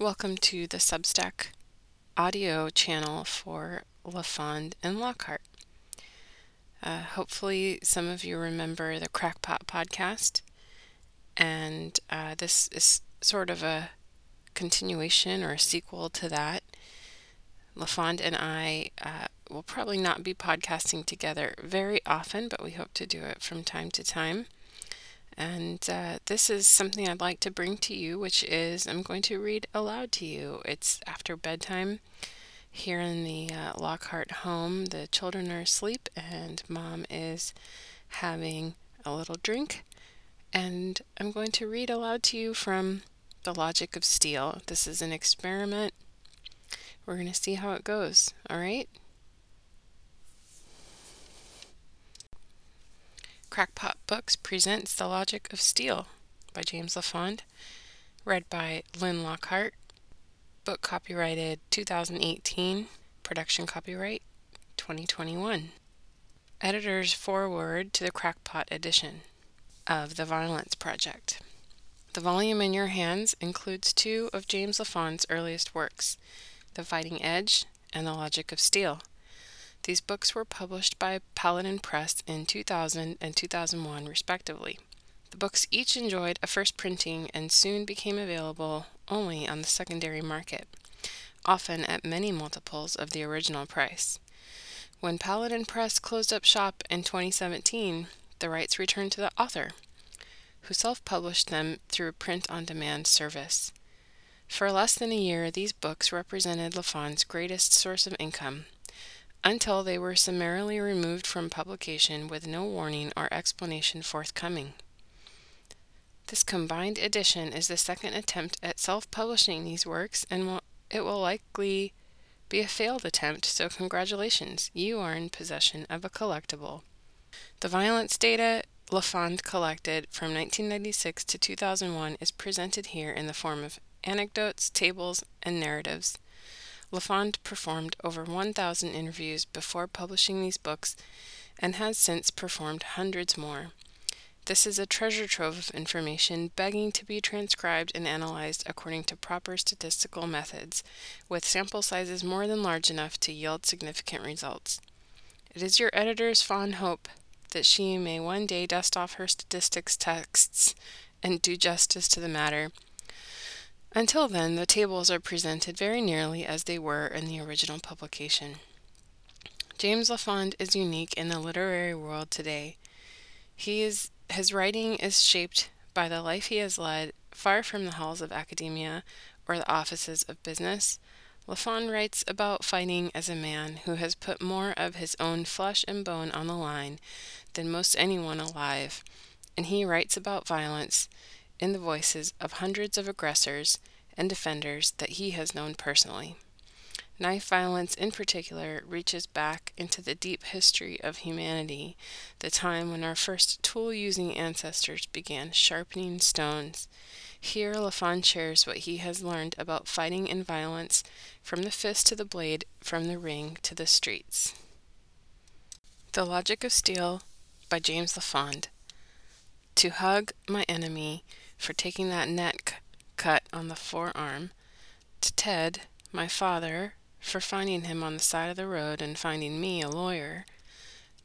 Welcome to the Substack audio channel for LaFond and Lockhart. Hopefully some of you remember the Crackpot podcast, and this is sort of a continuation or a sequel to that. LaFond and I will probably not be podcasting together very often, but we hope to do it from time to time. And this is something I'd like to bring to you, which is I'm going to read aloud to you. It's after bedtime here in the Lockhart home. The children are asleep and Mom is having a little drink. And I'm going to read aloud to you from The Logic of Steel. This is an experiment. We're going to see how it goes, all right? Crackpot Books presents The Logic of Steel by James LaFond, read by Lynn Lockhart. Book copyrighted 2018, production copyright 2021. Editor's foreword to the Crackpot edition of The Violence Project. The volume in your hands includes two of James LaFond's earliest works, The Fighting Edge and The Logic of Steel. These books were published by Paladin Press in 2000 and 2001, respectively. The books each enjoyed a first printing and soon became available only on the secondary market, often at many multiples of the original price. When Paladin Press closed up shop in 2017, the rights returned to the author, who self-published them through a print-on-demand service. For less than a year, these books represented LaFond's greatest source of income, until they were summarily removed from publication with no warning or explanation forthcoming. This combined edition is the second attempt at self-publishing these works, and it will likely be a failed attempt, so congratulations, you are in possession of a collectible. The violence data LaFond collected from 1996 to 2001 is presented here in the form of anecdotes, tables, and narratives. LaFond performed over 1,000 interviews before publishing these books and has since performed hundreds more. This is a treasure trove of information begging to be transcribed and analyzed according to proper statistical methods, with sample sizes more than large enough to yield significant results. It is your editor's fond hope that she may one day dust off her statistics texts and do justice to the matter. Until then, the tables are presented very nearly as they were in the original publication. James LaFond is unique in the literary world today. His writing is shaped by the life he has led far from the halls of academia or the offices of business. LaFond writes about fighting as a man who has put more of his own flesh and bone on the line than most anyone alive, and he writes about violence in the voices of hundreds of aggressors and defenders that he has known personally. Knife violence, in particular, reaches back into the deep history of humanity, the time when our first tool-using ancestors began sharpening stones. Here, LaFond shares what he has learned about fighting and violence, from the fist to the blade, from the ring to the streets. The Logic of Steel by James LaFond. To hug my enemy for taking that neck cut on the forearm, to Ted, my father, for finding him on the side of the road and finding me a lawyer,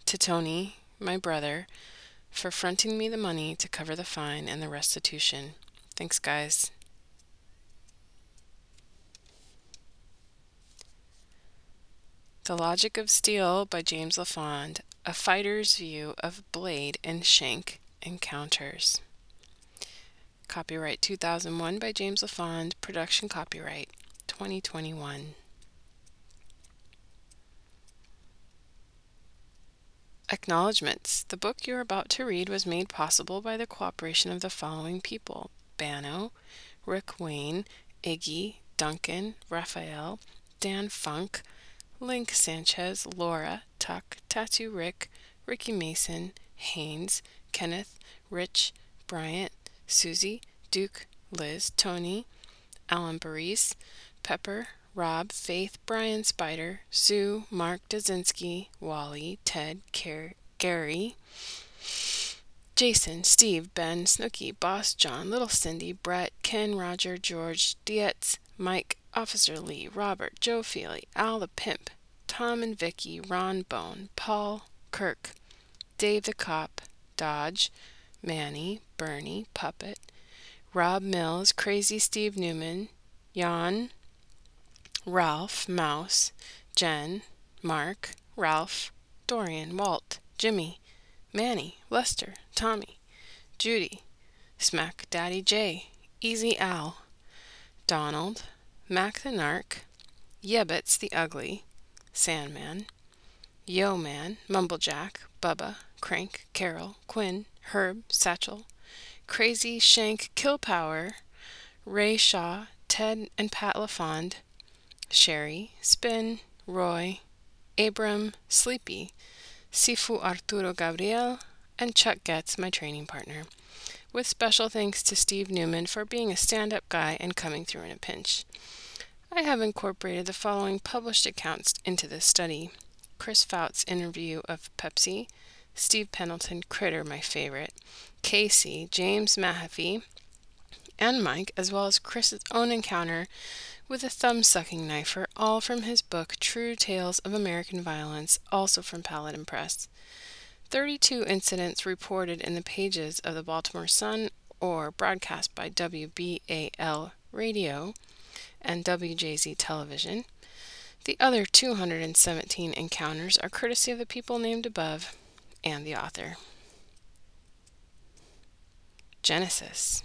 to Tony, my brother, for fronting me the money to cover the fine and the restitution. Thanks, guys. The Logic of Steel by James LaFond, a fighter's view of blade and shank encounters. Copyright 2001 by James LaFond, production copyright 2021. Acknowledgements. The book you are about to read was made possible by the cooperation of the following people: Bano, Rick Wayne, Iggy, Duncan, Raphael, Dan Funk, Link Sanchez, Laura, Tuck, Tattoo Rick, Ricky Mason, Haynes, Kenneth, Rich, Bryant, Susie, Duke, Liz, Tony, Alan Baris, Pepper, Rob, Faith, Brian Spider, Sue, Mark Dazinski, Wally, Ted, Gary, Jason, Steve, Ben, Snooki, Boss, John, Little Cindy, Brett, Ken, Roger, George, Dietz, Mike, Officer Lee, Robert, Joe Feely, Al the Pimp, Tom and Vicky, Ron Bone, Paul, Kirk, Dave the Cop, Dodge, Manny, Bernie, Puppet, Rob Mills, Crazy Steve Newman, Jan, Ralph, Mouse, Jen, Mark, Ralph, Dorian, Walt, Jimmy, Manny, Lester, Tommy, Judy, Smack Daddy J, Easy Al, Donald, Mac the Narc, Yebbets the Ugly, Sandman, Yo Man, Mumblejack, Bubba, Crank, Carol, Quinn, Herb, Satchel, Crazy Shank, Killpower, Ray Shaw, Ted and Pat LaFond, Sherry, Spin, Roy, Abram, Sleepy, Sifu Arturo Gabriel, and Chuck Getz, my training partner, with special thanks to Steve Newman for being a stand-up guy and coming through in a pinch. I have incorporated the following published accounts into this study: Chris Fouts' interview of Pepsi, Steve Pendleton, Critter, my favorite, Casey, James Mahaffey, and Mike, as well as Chris's own encounter with a thumb-sucking knifer, all from his book True Tales of American Violence, also from Paladin Press. 32 incidents reported in the pages of the Baltimore Sun or broadcast by WBAL radio and WJZ television. The other 217 encounters are courtesy of the people named above and the author. Genesis.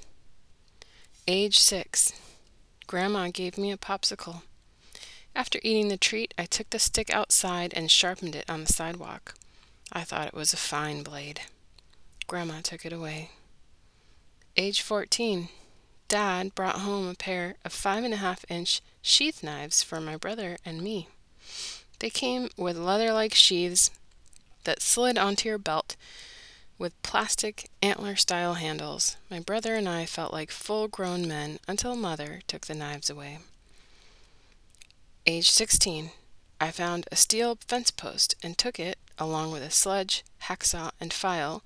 Age 6. Grandma gave me a popsicle. After eating the treat, I took the stick outside and sharpened it on the sidewalk. I thought it was a fine blade. Grandma took it away. Age 14. Dad brought home a pair of 5.5-inch sheath knives for my brother and me. They came with leather-like sheaths that slid onto your belt with plastic antler-style handles. My brother and I felt like full-grown men until Mother took the knives away. Age 16. I found a steel fence post and took it, along with a sledge, hacksaw, and file,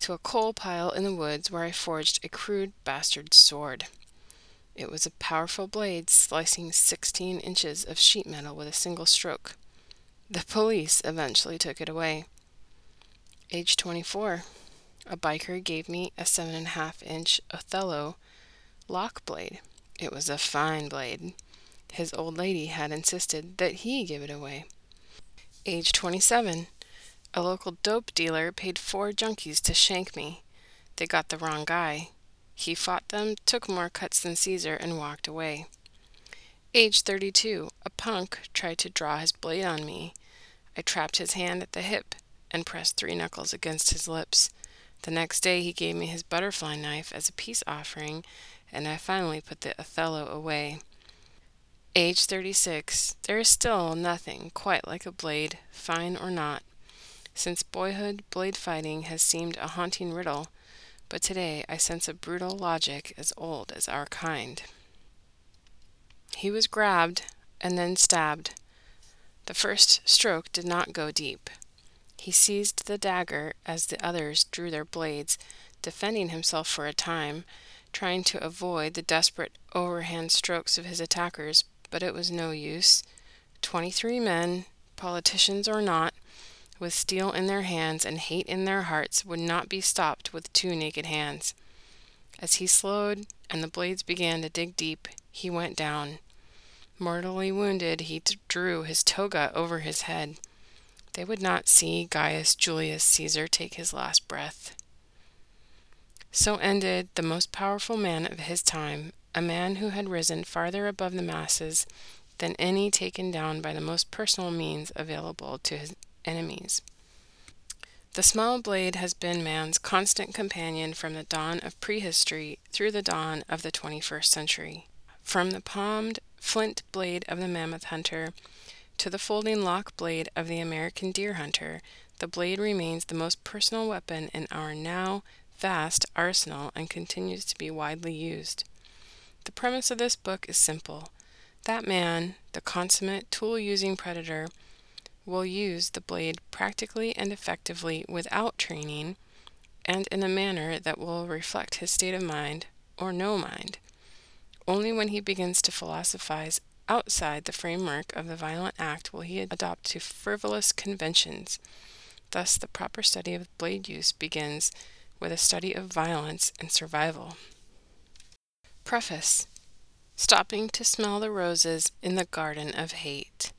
to a coal pile in the woods where I forged a crude bastard sword. It was a powerful blade, slicing 16 inches of sheet metal with a single stroke. The police eventually took it away. Age 24. A biker gave me a 7.5-inch Othello lock blade. It was a fine blade. His old lady had insisted that he give it away. Age 27. A local dope dealer paid 4 junkies to shank me. They got the wrong guy. He fought them, took more cuts than Caesar, and walked away. Age 32. A punk tried to draw his blade on me. I trapped his hand at the hip and pressed 3 knuckles against his lips. The next day he gave me his butterfly knife as a peace offering, and I finally put the Othello away. Age 36. There is still nothing quite like a blade, fine or not. Since boyhood, blade fighting has seemed a haunting riddle, but today I sense a brutal logic as old as our kind. He was grabbed and then stabbed. The first stroke did not go deep. He seized the dagger as the others drew their blades, defending himself for a time, trying to avoid the desperate overhand strokes of his attackers, but it was no use. 23 men, politicians or not, with steel in their hands and hate in their hearts, would not be stopped with 2 naked hands. As he slowed and the blades began to dig deep, he went down. Mortally wounded, he drew his toga over his head. They would not see Gaius Julius Caesar take his last breath. So ended the most powerful man of his time, a man who had risen farther above the masses than any taken down by the most personal means available to his enemies. The small blade has been man's constant companion from the dawn of prehistory through the dawn of the 21st century. From the palmed flint blade of the mammoth hunter to the folding lock blade of the American deer hunter, the blade remains the most personal weapon in our now vast arsenal and continues to be widely used. The premise of this book is simple. That man, the consummate tool-using predator, will use the blade practically and effectively without training and in a manner that will reflect his state of mind, or no mind, Only when he begins to philosophize outside the framework of the violent act will he adopt to frivolous conventions. Thus, the proper study of blade use begins with a study of violence and survival. Preface. Stopping to smell the roses in the garden of hate.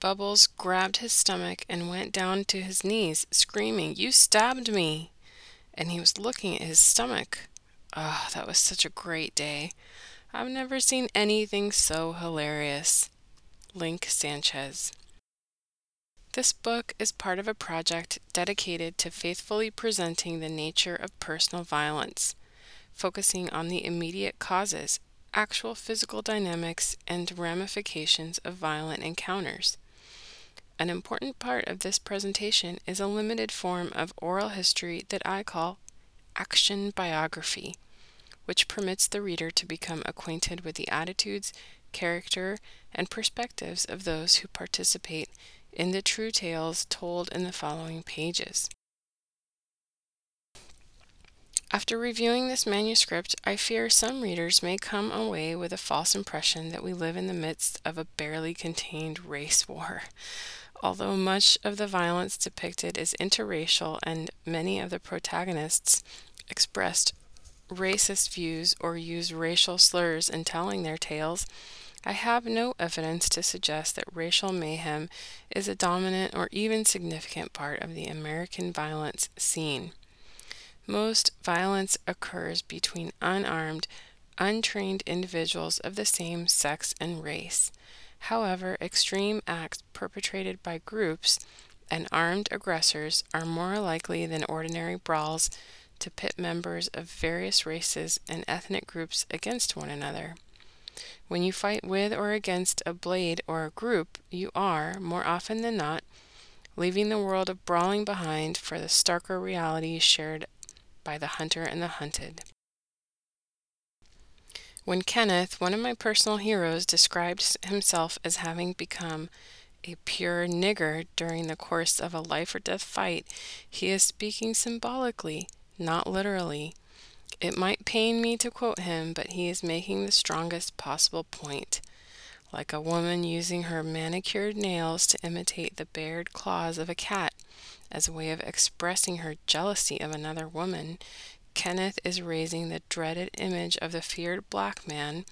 Bubbles grabbed his stomach and went down to his knees, screaming, "You stabbed me!" And he was looking at his stomach. Oh, that was such a great day. I've never seen anything so hilarious. Link Sanchez. This book is part of a project dedicated to faithfully presenting the nature of personal violence, focusing on the immediate causes, actual physical dynamics, and ramifications of violent encounters. An important part of this presentation is a limited form of oral history that I call action biography, which permits the reader to become acquainted with the attitudes, character, and perspectives of those who participate in the true tales told in the following pages. After reviewing this manuscript, I fear some readers may come away with a false impression that we live in the midst of a barely contained race war. Although much of the violence depicted is interracial and many of the protagonists expressed racist views or use racial slurs in telling their tales, I have no evidence to suggest that racial mayhem is a dominant or even significant part of the American violence scene. Most violence occurs between unarmed, untrained individuals of the same sex and race. However, extreme acts perpetrated by groups and armed aggressors are more likely than ordinary brawls to pit members of various races and ethnic groups against one another. When you fight with or against a blade or a group, you are, more often than not, leaving the world of brawling behind for the starker reality shared by the hunter and the hunted. When Kenneth, one of my personal heroes, described himself as having become a pure nigger during the course of a life or death fight, he is speaking symbolically, not literally. It might pain me to quote him, but he is making the strongest possible point. Like a woman using her manicured nails to imitate the bared claws of a cat as a way of expressing her jealousy of another woman, Kenneth is raising the dreaded image of the feared black man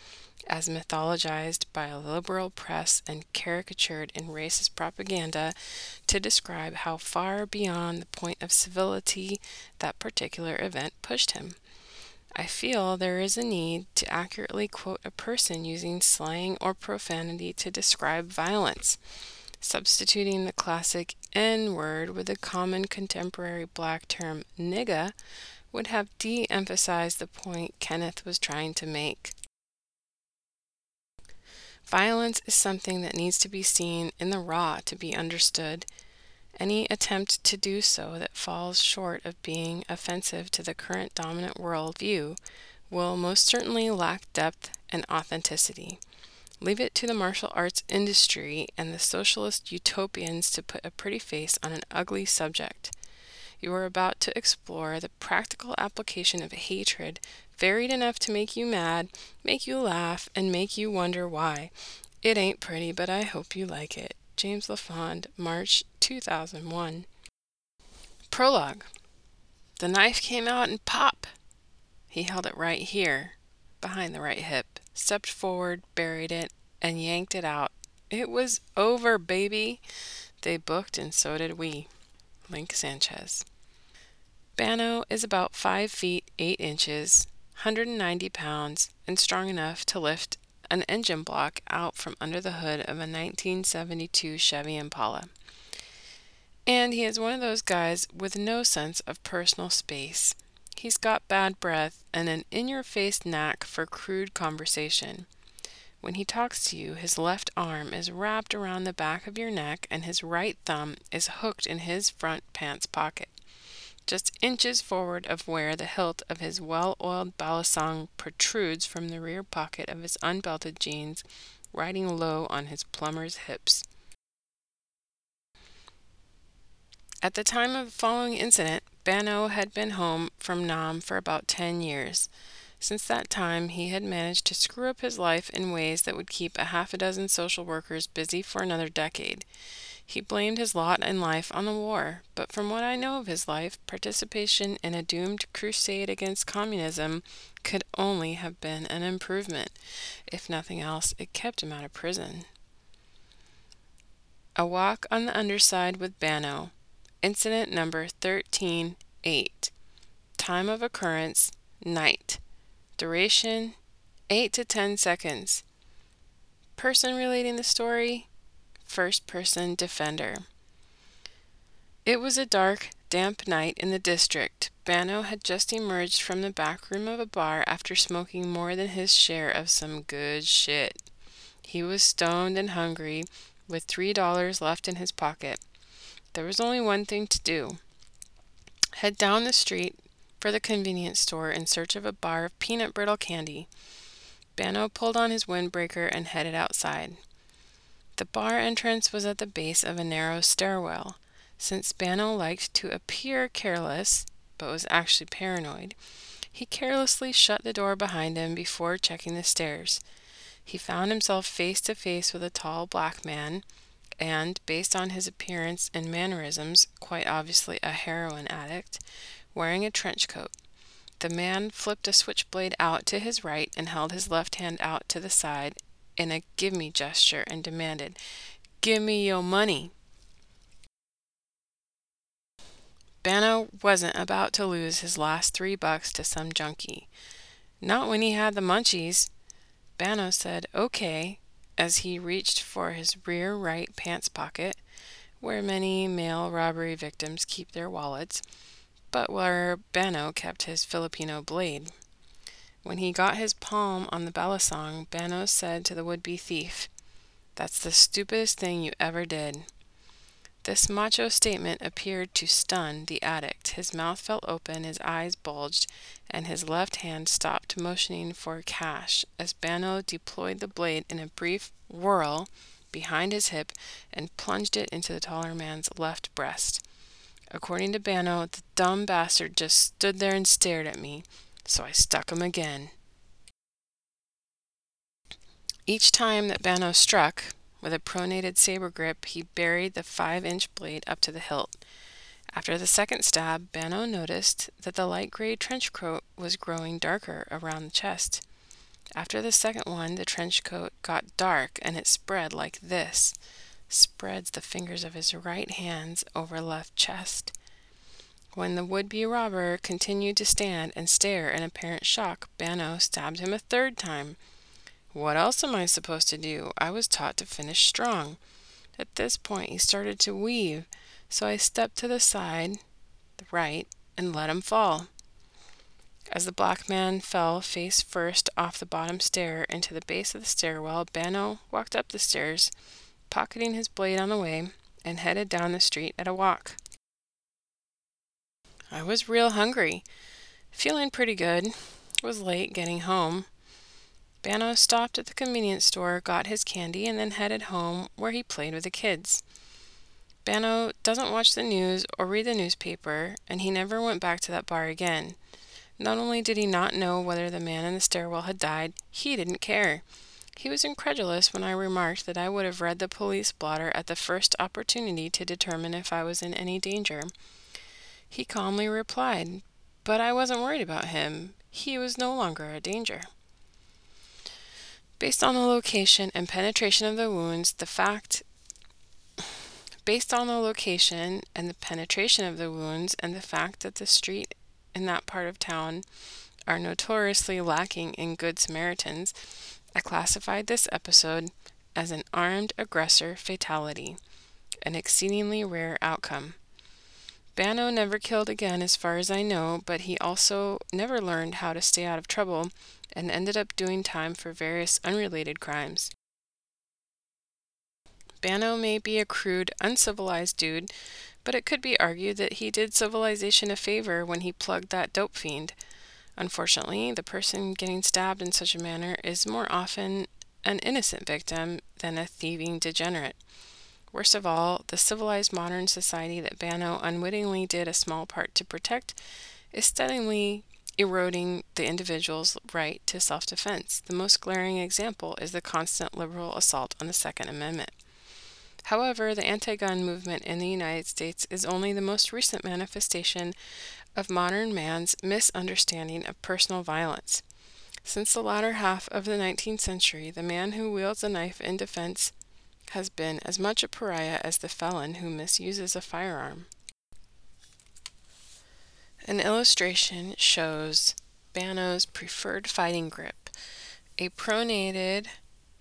as mythologized by a liberal press and caricatured in racist propaganda to describe how far beyond the point of civility that particular event pushed him. I feel there is a need to accurately quote a person using slang or profanity to describe violence, substituting the classic N-word with the common contemporary black term nigga would have de-emphasized the point Kenneth was trying to make. Violence is something that needs to be seen in the raw to be understood. Any attempt to do so that falls short of being offensive to the current dominant worldview will most certainly lack depth and authenticity. Leave it to the martial arts industry and the socialist utopians to put a pretty face on an ugly subject. You are about to explore the practical application of hatred, varied enough to make you mad, make you laugh, and make you wonder why. It ain't pretty, but I hope you like it. James LaFond, March 2001. Prologue. The knife came out and pop! He held it right here, behind the right hip, stepped forward, buried it, and yanked it out. It was over, baby! They booked and so did we. Link Sanchez. Bano is about 5 feet 8 inches, 190 pounds, and strong enough to lift an engine block out from under the hood of a 1972 Chevy Impala. And he is one of those guys with no sense of personal space. He's got bad breath and an in-your-face knack for crude conversation. When he talks to you, his left arm is wrapped around the back of your neck and his right thumb is hooked in his front pants pocket, just inches forward of where the hilt of his well-oiled balisong protrudes from the rear pocket of his unbelted jeans, riding low on his plumber's hips. At the time of the following incident, Bano had been home from Nam for about 10 years. Since that time, he had managed to screw up his life in ways that would keep a half a dozen social workers busy for another decade. He blamed his lot in life on the war, but from what I know of his life, participation in a doomed crusade against communism could only have been an improvement. If nothing else, it kept him out of prison. A Walk on the Underside with Bano. Incident number 13-8. Time of occurrence, night. Duration, 8 to 10 seconds. Person relating the story, first-person defender. It was a dark, damp night in the district. Bano had just emerged from the back room of a bar after smoking more than his share of some good shit. He was stoned and hungry, with $3 left in his pocket. There was only one thing to do. Head down the street for the convenience store in search of a bar of peanut brittle candy. Bano pulled on his windbreaker and headed outside. The bar entrance was at the base of a narrow stairwell. Since Bano liked to appear careless, but was actually paranoid, he carelessly shut the door behind him before checking the stairs. He found himself face to face with a tall black man, and, based on his appearance and mannerisms, quite obviously a heroin addict, wearing a trench coat. The man flipped a switchblade out to his right and held his left hand out to the side in a gimme gesture and demanded, "Give me yo money." Bano wasn't about to lose his last $3 to some junkie. Not when he had the munchies. Bano said, "Okay," as he reached for his rear right pants pocket, where many male robbery victims keep their wallets, but where Bano kept his Filipino blade. When he got his palm on the balisong, Bano said to the would-be thief, "That's the stupidest thing you ever did." This macho statement appeared to stun the addict. His mouth fell open, his eyes bulged, and his left hand stopped motioning for cash as Bano deployed the blade in a brief whirl behind his hip and plunged it into the taller man's left breast. According to Bano, "The dumb bastard just stood there and stared at me, so I stuck him again." Each time that Bano struck, with a pronated saber grip, he buried the 5-inch blade up to the hilt. After the second stab, Bano noticed that the light gray trench coat was growing darker around the chest. After the second one, the trench coat got dark and it spread like this. Spreads the fingers of his right hands over left chest. When the would-be robber continued to stand and stare in apparent shock, Bano stabbed him a third time. "What else am I supposed to do? I was taught to finish strong." At this point, he started to weave, so I stepped to the side, the right, and let him fall. As the black man fell face first off the bottom stair into the base of the stairwell, Bano walked up the stairs, pocketing his blade on the way, and headed down the street at a walk. I was real hungry, feeling pretty good. It was late getting home. Bano stopped at the convenience store, got his candy, and then headed home where he played with the kids. Bano doesn't watch the news or read the newspaper, and he never went back to that bar again. Not only did he not know whether the man in the stairwell had died, he didn't care. He was incredulous when I remarked that I would have read the police blotter at the first opportunity to determine if I was in any danger. He calmly replied, but I wasn't worried about him. He was no longer a danger. Based on the location and the penetration of the wounds and the fact that the street in that part of town are notoriously lacking in good Samaritans, I classified this episode as an armed aggressor fatality, an exceedingly rare outcome. Bano never killed again as far as I know, but he also never learned how to stay out of trouble and ended up doing time for various unrelated crimes. Bano may be a crude, uncivilized dude, but it could be argued that he did civilization a favor when he plugged that dope fiend. Unfortunately, the person getting stabbed in such a manner is more often an innocent victim than a thieving degenerate. Worst of all, the civilized modern society that Bano unwittingly did a small part to protect is steadily eroding the individual's right to self-defense. The most glaring example is the constant liberal assault on the Second Amendment. However, the anti-gun movement in the United States is only the most recent manifestation of modern man's misunderstanding of personal violence. Since the latter half of the 19th century, the man who wields a knife in defense has been as much a pariah as the felon who misuses a firearm. An illustration shows Bano's preferred fighting grip, a pronated,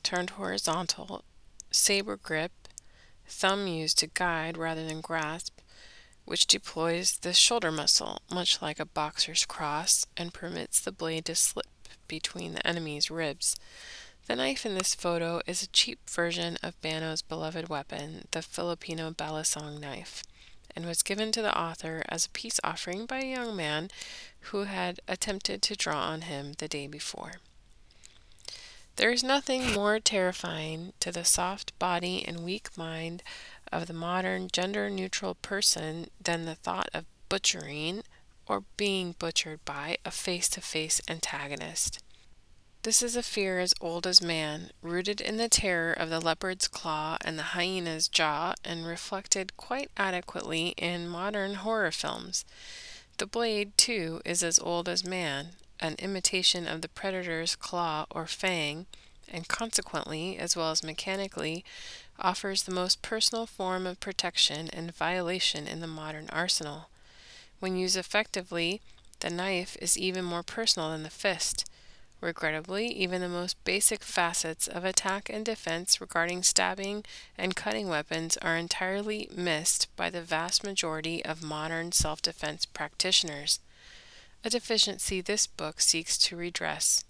turned horizontal, saber grip, thumb used to guide rather than grasp, which deploys the shoulder muscle, much like a boxer's cross, and permits the blade to slip between the enemy's ribs. The knife in this photo is a cheap version of Bano's beloved weapon, the Filipino balisong knife, and was given to the author as a peace offering by a young man who had attempted to draw on him the day before. There is nothing more terrifying to the soft body and weak mind of the modern gender-neutral person than the thought of butchering or being butchered by a face-to-face antagonist. This is a fear as old as man, rooted in the terror of the leopard's claw and the hyena's jaw, and reflected quite adequately in modern horror films. The blade, too, is as old as man, an imitation of the predator's claw or fang, and consequently, as well as mechanically, offers the most personal form of protection and violation in the modern arsenal. When used effectively, the knife is even more personal than the fist. Regrettably, even the most basic facets of attack and defense regarding stabbing and cutting weapons are entirely missed by the vast majority of modern self-defense practitioners, a deficiency this book seeks to redress.